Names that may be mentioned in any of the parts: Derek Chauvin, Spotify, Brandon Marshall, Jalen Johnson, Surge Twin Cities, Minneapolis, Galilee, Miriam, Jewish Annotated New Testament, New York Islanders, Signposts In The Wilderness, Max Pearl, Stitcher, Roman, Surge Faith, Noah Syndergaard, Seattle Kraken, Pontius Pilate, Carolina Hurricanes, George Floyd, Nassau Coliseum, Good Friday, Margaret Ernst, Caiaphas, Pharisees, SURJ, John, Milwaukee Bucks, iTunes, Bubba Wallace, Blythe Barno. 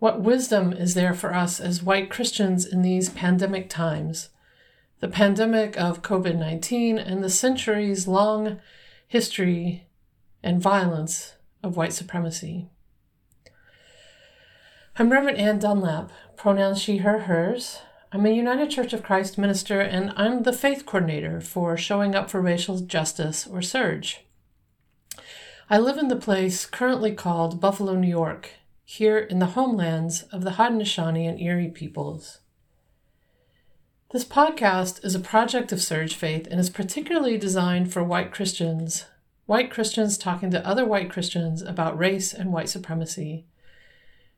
What wisdom is there for us as white Christians in these pandemic times? The pandemic of COVID-19 and the centuries-long history and violence of white supremacy. I'm Reverend Ann Dunlap, pronouns she, her, hers. I'm a United Church of Christ minister, and I'm the faith coordinator for Showing Up for Racial Justice, or SURJ. I live in the place currently called Buffalo, New York, here in the homelands of the Haudenosaunee and Erie peoples. This podcast is a project of Surge Faith and is particularly designed for white Christians talking to other white Christians about race and white supremacy.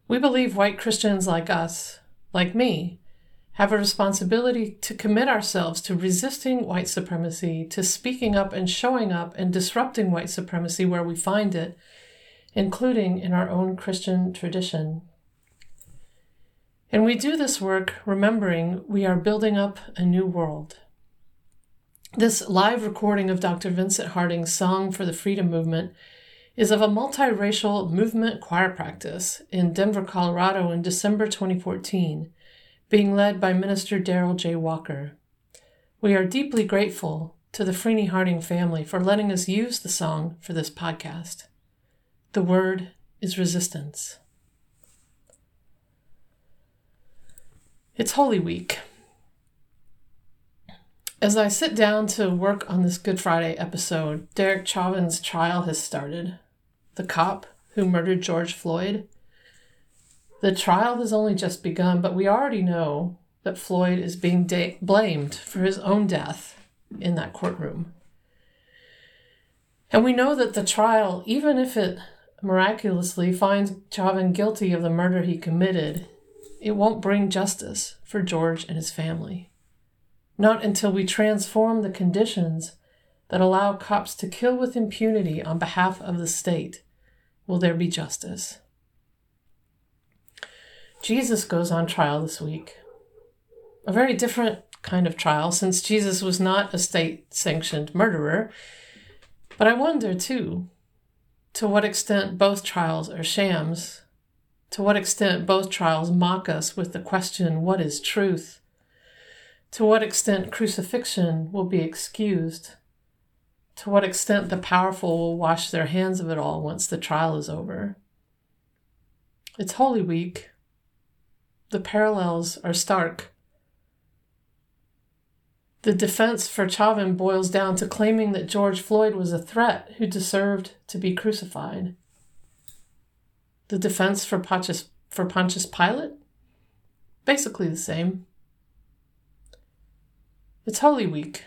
We believe white Christians like us, like me, have a responsibility to commit ourselves to resisting white supremacy, to speaking up and showing up and disrupting white supremacy where we find it, including in our own Christian tradition. And we do this work remembering we are building up a new world. This live recording of Dr. Vincent Harding's Song for the Freedom Movement is of a multiracial movement choir practice in Denver, Colorado in December 2014, being led by Minister Darryl J. Walker. We are deeply grateful to the Freeney Harding family for letting us use the song for this podcast. The word is resistance. It's Holy Week. As I sit down to work on this Good Friday episode, Derek Chauvin's trial has started. The cop who murdered George Floyd. The trial has only just begun, but we already know that Floyd is being blamed for his own death in that courtroom. And we know that the trial, even if it miraculously finds Chauvin guilty of the murder he committed, it won't bring justice for George and his family. Not until we transform the conditions that allow cops to kill with impunity on behalf of the state will there be justice. Jesus goes on trial this week. A very different kind of trial, since Jesus was not a state-sanctioned murderer. But I wonder, too, to what extent both trials are shams, to what extent both trials mock us with the question, what is truth? To what extent crucifixion will be excused? To what extent the powerful will wash their hands of it all once the trial is over? It's Holy Week. The parallels are stark. The defense for Chauvin boils down to claiming that George Floyd was a threat who deserved to be crucified. The defense for Pontius Pilate? Basically the same. It's Holy Week.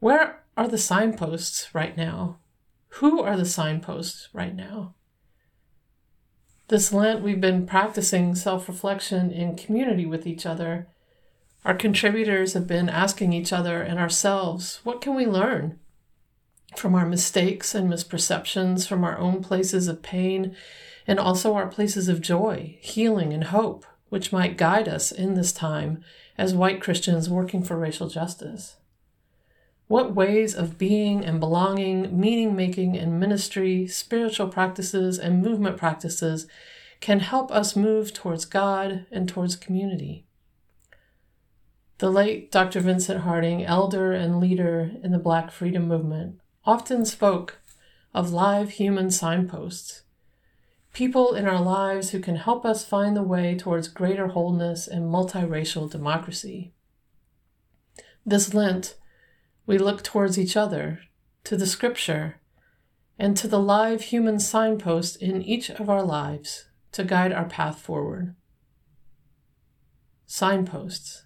Where are the signposts right now? Who are the signposts right now? This Lent, we've been practicing self-reflection in community with each other. Our contributors have been asking each other and ourselves, what can we learn from our mistakes and misperceptions, from our own places of pain, and also our places of joy, healing, and hope, which might guide us in this time as white Christians working for racial justice? What ways of being and belonging, meaning-making and ministry, spiritual practices, and movement practices can help us move towards God and towards community? The late Dr. Vincent Harding, elder and leader in the Black Freedom Movement, often spoke of live human signposts, people in our lives who can help us find the way towards greater wholeness and multiracial democracy. This Lent, we look towards each other, to the scripture, and to the live human signposts in each of our lives to guide our path forward. Signposts.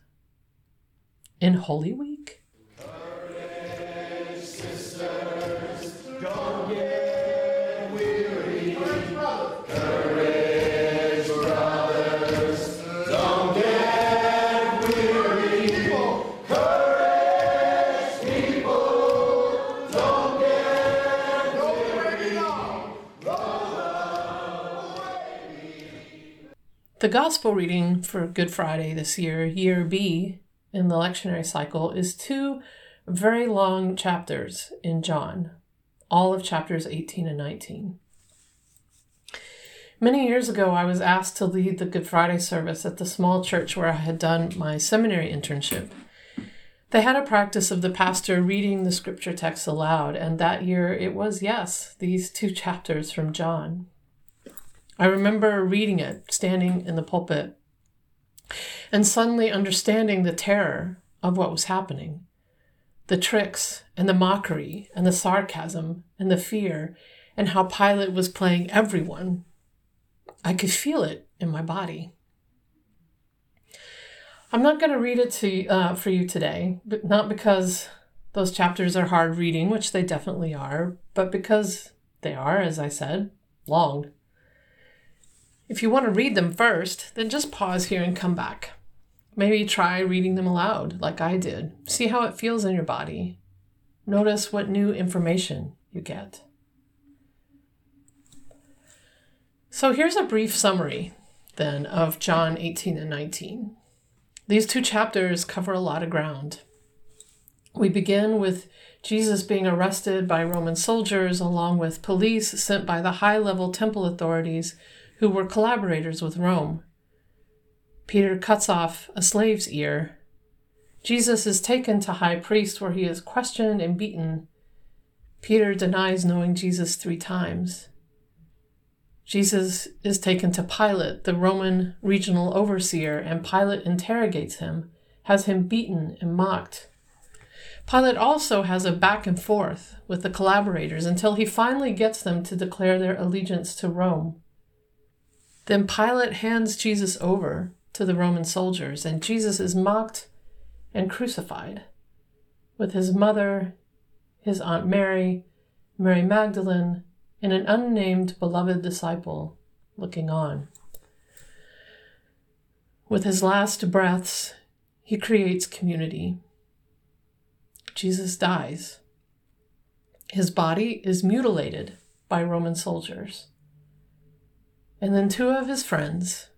In Holy Week? Courage, sisters, don't get weary. Courage, brothers. The gospel reading for Good Friday this year, year B in the lectionary cycle, is two very long chapters in John, all of chapters 18 and 19. Many years ago, I was asked to lead the Good Friday service at the small church where I had done my seminary internship. They had a practice of the pastor reading the scripture text aloud, and that year it was, yes, these two chapters from John. I remember reading it, standing in the pulpit, and suddenly understanding the terror of what was happening, the tricks and the mockery and the sarcasm and the fear, and how Pilate was playing everyone. I could feel it in my body. I'm not going to read it for you today, but not because those chapters are hard reading, which they definitely are, but because they are, as I said, long. If you want to read them first, then just pause here and come back. Maybe try reading them aloud, like I did. See how it feels in your body. Notice what new information you get. So here's a brief summary, then, of John 18 and 19. These two chapters cover a lot of ground. We begin with Jesus being arrested by Roman soldiers, along with police sent by the high-level temple authorities who were collaborators with Rome. Peter cuts off a slave's ear. Jesus is taken to high priest where he is questioned and beaten. Peter denies knowing Jesus 3 times. Jesus is taken to Pilate, the Roman regional overseer, and Pilate interrogates him, has him beaten and mocked. Pilate also has a back and forth with the collaborators until he finally gets them to declare their allegiance to Rome. Then Pilate hands Jesus over to the Roman soldiers, and Jesus is mocked and crucified with his mother, his Aunt Mary, Mary Magdalene, and an unnamed beloved disciple looking on. With his last breaths, he creates community. Jesus dies. His body is mutilated by Roman soldiers. And then 2 of his friends,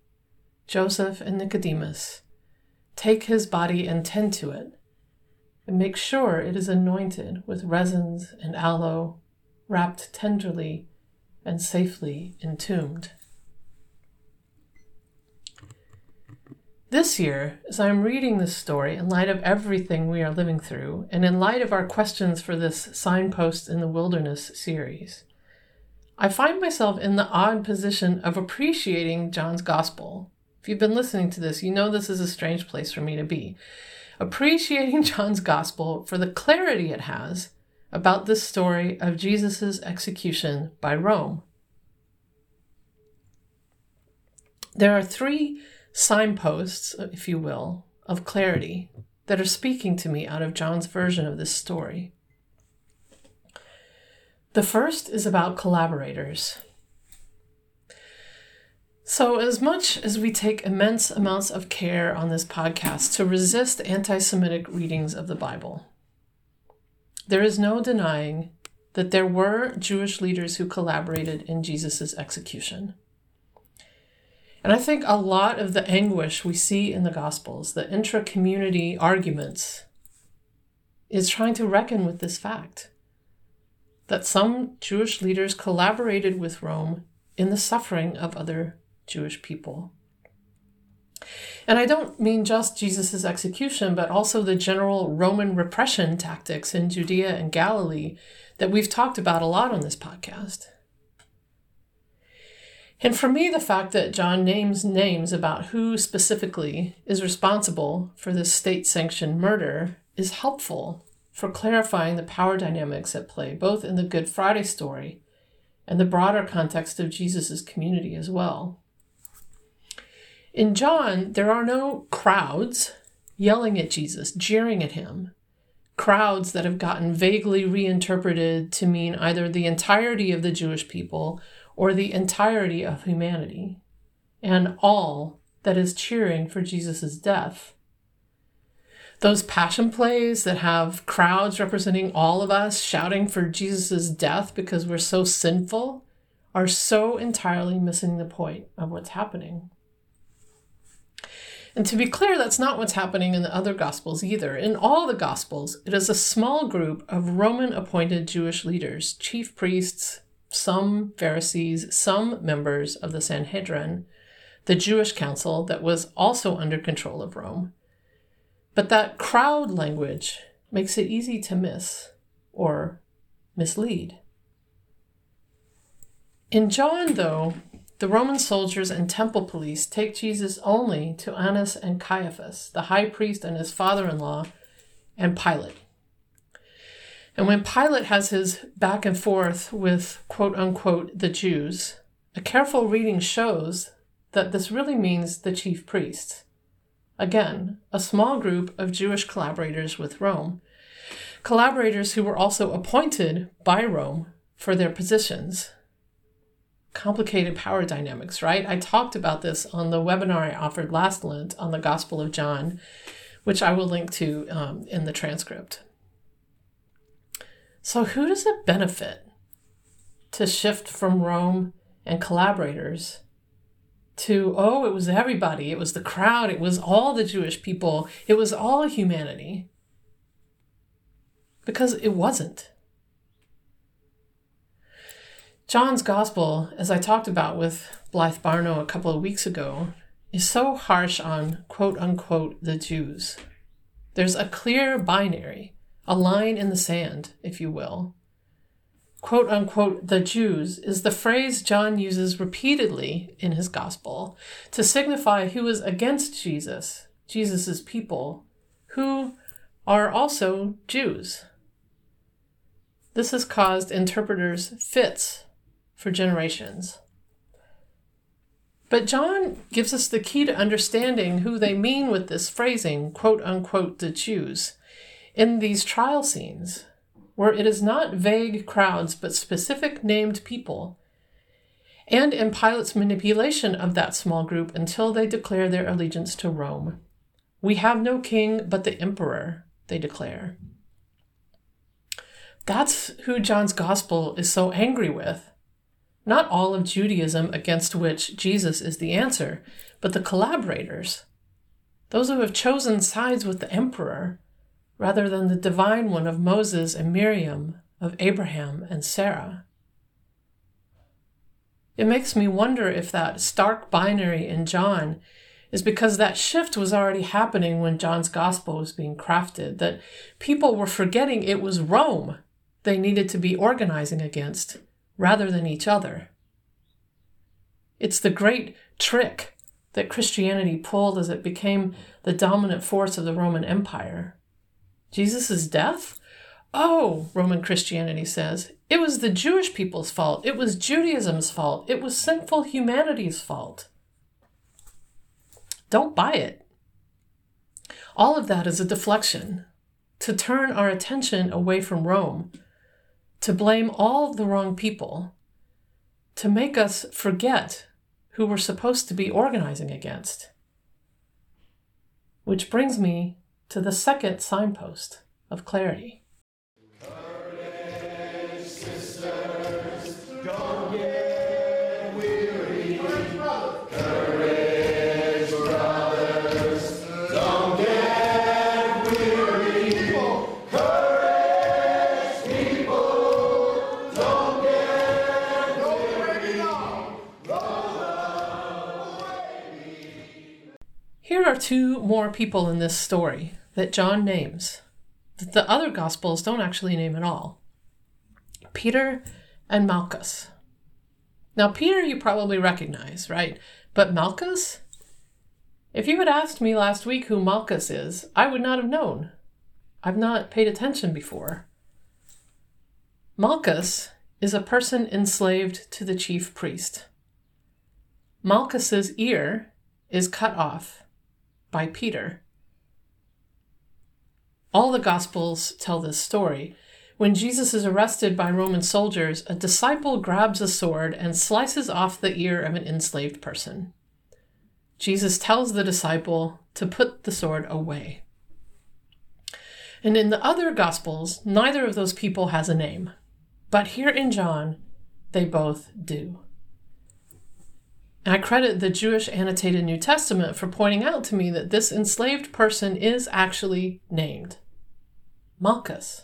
Joseph and Nicodemus, take his body and tend to it and make sure it is anointed with resins and aloe, wrapped tenderly and safely entombed. This year, as I'm reading this story in light of everything we are living through, and in light of our questions for this Signposts in the Wilderness series, I find myself in the odd position of appreciating John's gospel. If you've been listening to this, you know this is a strange place for me to be. Appreciating John's gospel for the clarity it has about this story of Jesus' execution by Rome. There are 3 signposts, if you will, of clarity that are speaking to me out of John's version of this story. The first is about collaborators. So as much as we take immense amounts of care on this podcast to resist anti-Semitic readings of the Bible, there is no denying that there were Jewish leaders who collaborated in Jesus' execution. And I think a lot of the anguish we see in the Gospels, the intra-community arguments, is trying to reckon with this fact that some Jewish leaders collaborated with Rome in the suffering of other Jewish people. And I don't mean just Jesus' execution, but also the general Roman repression tactics in Judea and Galilee that we've talked about a lot on this podcast. And for me, the fact that John names names about who specifically is responsible for this state-sanctioned murder is helpful for clarifying the power dynamics at play, both in the Good Friday story and the broader context of Jesus' community as well. In John, there are no crowds yelling at Jesus, jeering at him, crowds that have gotten vaguely reinterpreted to mean either the entirety of the Jewish people or the entirety of humanity, and all that is cheering for Jesus' death. Those passion plays that have crowds representing all of us shouting for Jesus' death because we're so sinful are so entirely missing the point of what's happening. And to be clear, that's not what's happening in the other Gospels either. In all the Gospels, it is a small group of Roman-appointed Jewish leaders, chief priests, some Pharisees, some members of the Sanhedrin, the Jewish council that was also under control of Rome. But that crowd language makes it easy to miss or mislead. In John, though, the Roman soldiers and temple police take Jesus only to Annas and Caiaphas, the high priest and his father-in-law, and Pilate. And when Pilate has his back and forth with, quote unquote, the Jews, a careful reading shows that this really means the chief priests. Again, a small group of Jewish collaborators with Rome, collaborators who were also appointed by Rome for their positions. Complicated power dynamics, right? I talked about this on the webinar I offered last Lent on the Gospel of John, which I will link to in the transcript. So who does it benefit to shift from Rome and collaborators to, oh, it was everybody, it was the crowd, it was all the Jewish people, it was all humanity? Because it wasn't. John's gospel, as I talked about with Blythe Barno a couple of weeks ago, is so harsh on, quote unquote, the Jews. There's a clear binary, a line in the sand, if you will. Quote unquote, the Jews is the phrase John uses repeatedly in his gospel to signify who is against Jesus, Jesus's people, who are also Jews. This has caused interpreters fits for generations. But John gives us the key to understanding who they mean with this phrasing, quote unquote, the Jews, in these trial scenes, where it is not vague crowds, but specific named people, and in Pilate's manipulation of that small group until they declare their allegiance to Rome. We have no king but the emperor, they declare. That's who John's gospel is so angry with. Not all of Judaism against which Jesus is the answer, but the collaborators, those who have chosen sides with the emperor, rather than the divine one of Moses and Miriam, of Abraham and Sarah. It makes me wonder if that stark binary in John is because that shift was already happening when John's gospel was being crafted, that people were forgetting it was Rome they needed to be organizing against rather than each other. It's the great trick that Christianity pulled as it became the dominant force of the Roman Empire. Jesus' death? Oh, Roman Christianity says, it was the Jewish people's fault. It was Judaism's fault. It was sinful humanity's fault. Don't buy it. All of that is a deflection, to turn our attention away from Rome, to blame all the wrong people, to make us forget who we're supposed to be organizing against. Which brings me to the second signpost of clarity. Courage, sisters, don't get weary. Courage, brothers, don't get weary. Courage, people, don't get weary. Here are two more people in this story that John names, that the other Gospels don't actually name at all. Peter and Malchus. Now, Peter you probably recognize, right? But Malchus? If you had asked me last week who Malchus is, I would not have known. I've not paid attention before. Malchus is a person enslaved to the chief priest. Malchus's ear is cut off by Peter. All the Gospels tell this story. When Jesus is arrested by Roman soldiers, a disciple grabs a sword and slices off the ear of an enslaved person. Jesus tells the disciple to put the sword away. And in the other Gospels, neither of those people has a name. But here in John, they both do. I credit the Jewish Annotated New Testament for pointing out to me that this enslaved person is actually named Malchus.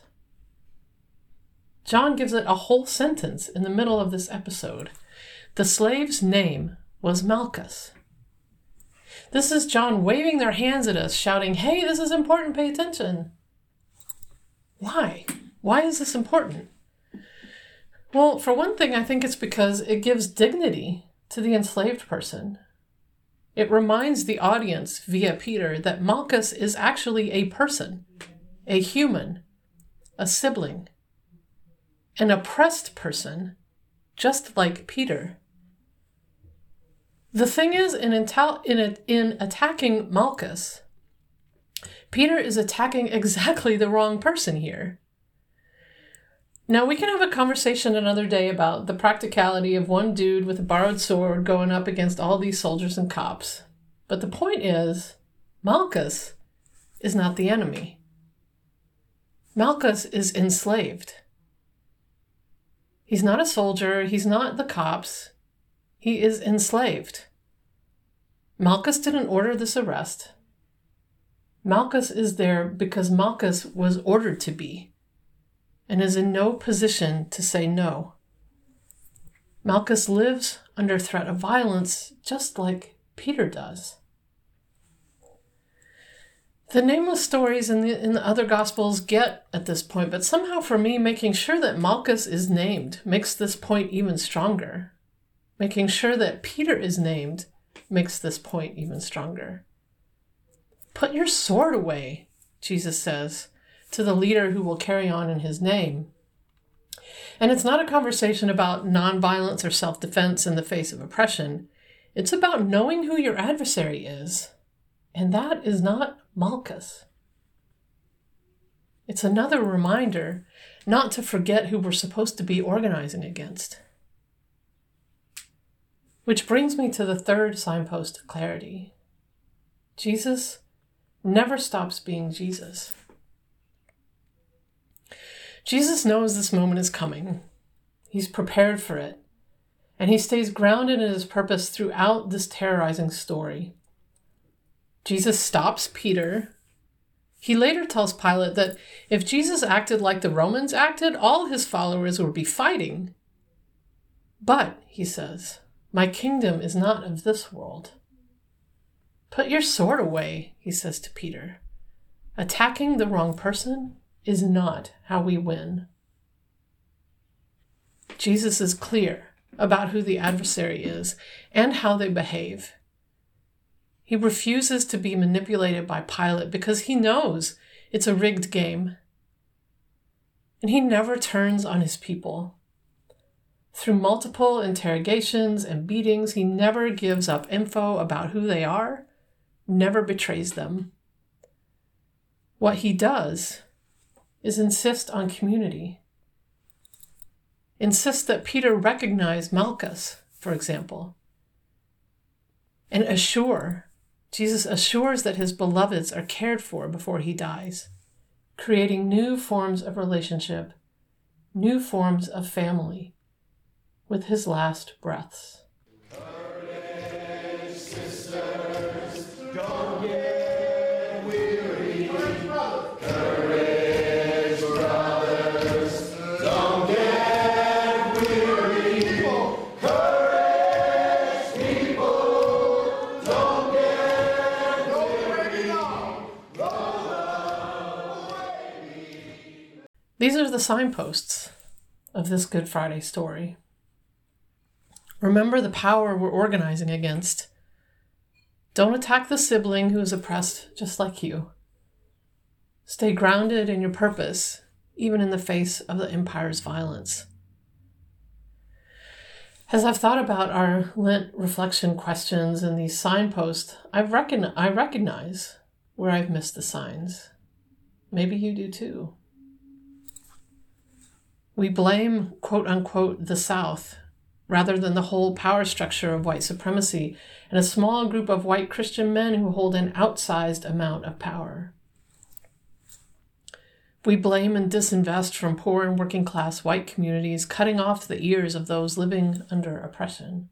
John gives it a whole sentence in the middle of this episode. The slave's name was Malchus. This is John waving their hands at us, shouting, "Hey, this is important, pay attention." Why? Why is this important? Well, for one thing, I think it's because it gives dignity to the enslaved person. It reminds the audience, via Peter, that Malchus is actually a person, a human, a sibling, an oppressed person, just like Peter. The thing is, in attacking Malchus, Peter is attacking exactly the wrong person here. Now, we can have a conversation another day about the practicality of one dude with a borrowed sword going up against all these soldiers and cops. But the point is, Malchus is not the enemy. Malchus is enslaved. He's not a soldier. He's not the cops. He is enslaved. Malchus didn't order this arrest. Malchus is there because Malchus was ordered to be and is in no position to say no. Malchus lives under threat of violence just like Peter does. The nameless stories in the other Gospels get at this point, but somehow for me, making sure that Malchus is named makes this point even stronger. Making sure that Peter is named makes this point even stronger. "Put your sword away," Jesus says to the leader who will carry on in his name. And it's not a conversation about nonviolence or self-defense in the face of oppression. It's about knowing who your adversary is. And that is not Malchus. It's another reminder not to forget who we're supposed to be organizing against. Which brings me to the third signpost of clarity. Jesus never stops being Jesus. Jesus knows this moment is coming. He's prepared for it. And he stays grounded in his purpose throughout this terrorizing story. Jesus stops Peter. He later tells Pilate that if Jesus acted like the Romans acted, all his followers would be fighting. "But," he says, "my kingdom is not of this world." "Put your sword away," he says to Peter. Attacking the wrong person is not how we win. Jesus is clear about who the adversary is and how they behave. He refuses to be manipulated by Pilate because he knows it's a rigged game. And he never turns on his people. Through multiple interrogations and beatings, he never gives up info about who they are, never betrays them. What he does is insist on community. Insist that Peter recognize Malchus, for example, and Jesus assures that his beloveds are cared for before he dies, creating new forms of relationship, new forms of family, with his last breaths. These are the signposts of this Good Friday story. Remember the power we're organizing against. Don't attack the sibling who is oppressed just like you. Stay grounded in your purpose, even in the face of the empire's violence. As I've thought about our Lent reflection questions and these signposts, I recognize where I've missed the signs. Maybe you do too. We blame, quote unquote, the South, rather than the whole power structure of white supremacy and a small group of white Christian men who hold an outsized amount of power. We blame and disinvest from poor and working class white communities, cutting off the ears of those living under oppression.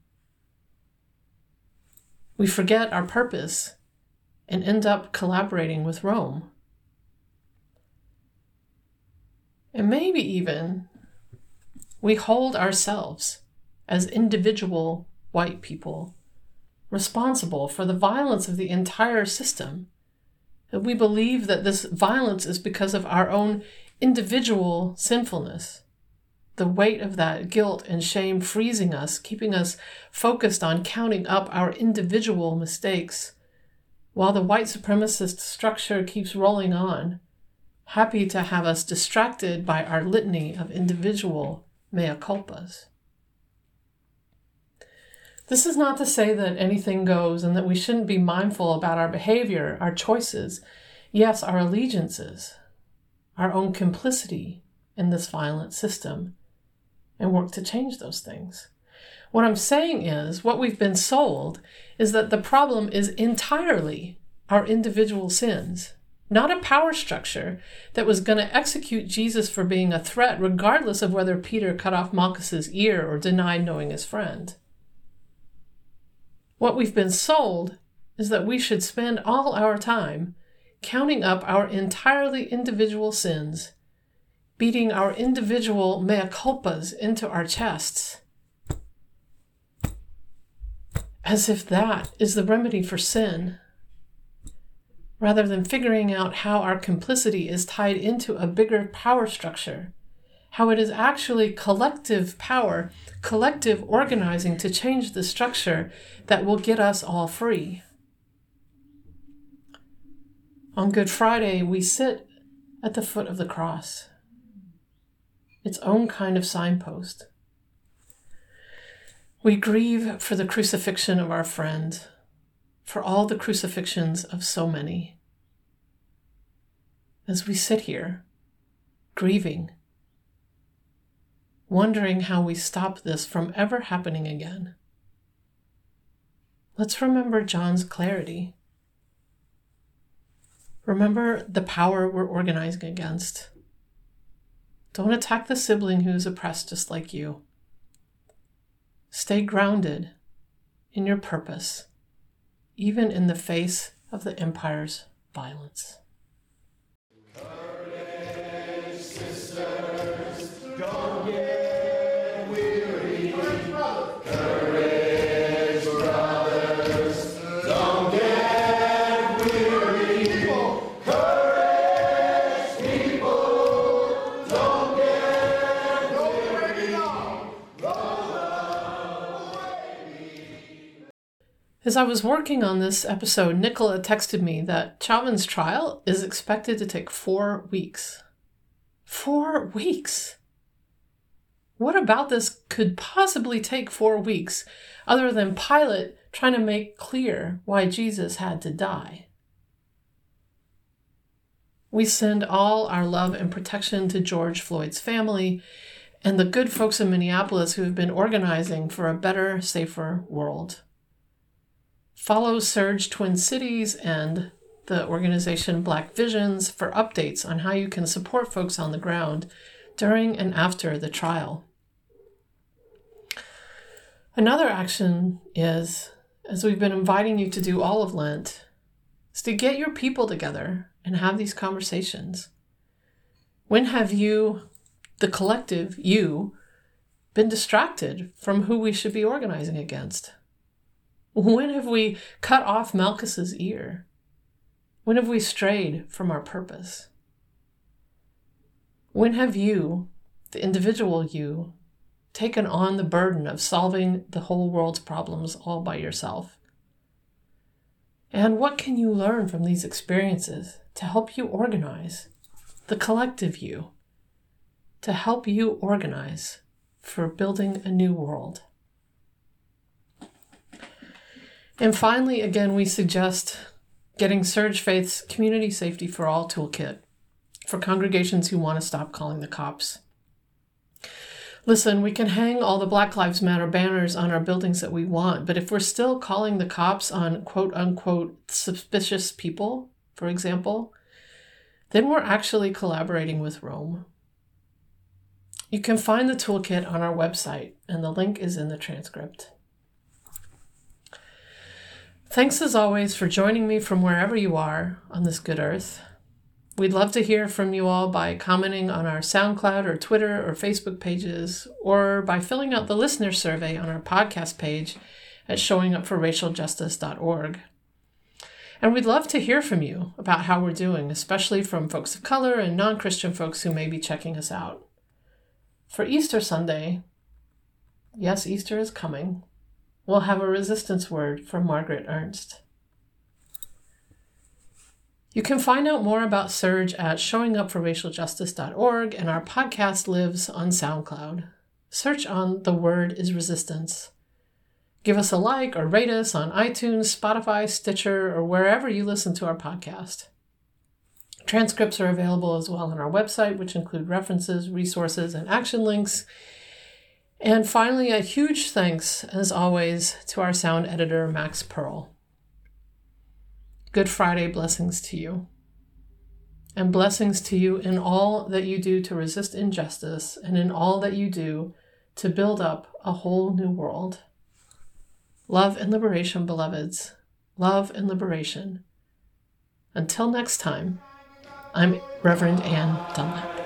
We forget our purpose and end up collaborating with Rome. And maybe even we hold ourselves as individual white people responsible for the violence of the entire system. That we believe that this violence is because of our own individual sinfulness. The weight of that guilt and shame freezing us, keeping us focused on counting up our individual mistakes, while the white supremacist structure keeps rolling on, happy to have us distracted by our litany of individual mea culpas. This is not to say that anything goes and that we shouldn't be mindful about our behavior, our choices, yes, our allegiances, our own complicity in this violent system, and work to change those things. What I'm saying is, what we've been sold is that the problem is entirely our individual sins, not a power structure that was going to execute Jesus for being a threat, regardless of whether Peter cut off Malchus's ear or denied knowing his friend. What we've been sold is that we should spend all our time counting up our entirely individual sins, beating our individual mea culpas into our chests, as if that is the remedy for sin, rather than figuring out how our complicity is tied into a bigger power structure, how it is actually collective power, collective organizing to change the structure that will get us all free. On Good Friday, we sit at the foot of the cross, its own kind of signpost. We grieve for the crucifixion of our friend, for all the crucifixions of so many. As we sit here, grieving, wondering how we stop this from ever happening again, let's remember John's clarity. Remember the power we're organizing against. Don't attack the sibling who is oppressed just like you. Stay grounded in your purpose, even in the face of the empire's violence. Courage, sisters, don't get weary. Courage, brothers, don't get weary. Courage, people, don't get weary. As I was working on this episode, Nicola texted me that Chauvin's trial is expected to take 4 weeks. 4 weeks? What about this could possibly take 4 weeks, other than Pilate trying to make clear why Jesus had to die? We send all our love and protection to George Floyd's family and the good folks in Minneapolis who have been organizing for a better, safer world. Follow Surge Twin Cities and the organization Black Visions for updates on how you can support folks on the ground during and after the trial. Another action is, as we've been inviting you to do all of Lent, is to get your people together and have these conversations. When have you, the collective you, been distracted from who we should be organizing against? When have we cut off Malchus's ear? When have we strayed from our purpose? When have you, the individual you, taken on the burden of solving the whole world's problems all by yourself? And what can you learn from these experiences to help you organize the collective you, to help you organize for building a new world? And finally, again, we suggest getting Surge Faith's Community Safety for All toolkit for congregations who want to stop calling the cops. Listen, we can hang all the Black Lives Matter banners on our buildings that we want, but if we're still calling the cops on quote-unquote suspicious people, for example, then we're actually collaborating with Rome. You can find the toolkit on our website, and the link is in the transcript. Thanks as always for joining me from wherever you are on this good earth. We'd love to hear from you all by commenting on our SoundCloud or Twitter or Facebook pages, or by filling out the listener survey on our podcast page at showingupforracialjustice.org. And we'd love to hear from you about how we're doing, especially from folks of color and non-Christian folks who may be checking us out. For Easter Sunday, yes, Easter is coming, we'll have a resistance word from Margaret Ernst. You can find out more about Surge at showingupforracialjustice.org, and our podcast lives on SoundCloud. Search on The Word is Resistance. Give us a like or rate us on iTunes, Spotify, Stitcher, or wherever you listen to our podcast. Transcripts are available as well on our website, which include references, resources, and action links. And finally, a huge thanks, as always, to our sound editor, Max Pearl. Good Friday blessings to you. And blessings to you in all that you do to resist injustice, and in all that you do to build up a whole new world. Love and liberation, beloveds. Love and liberation. Until next time, I'm Reverend Ann Dunlap.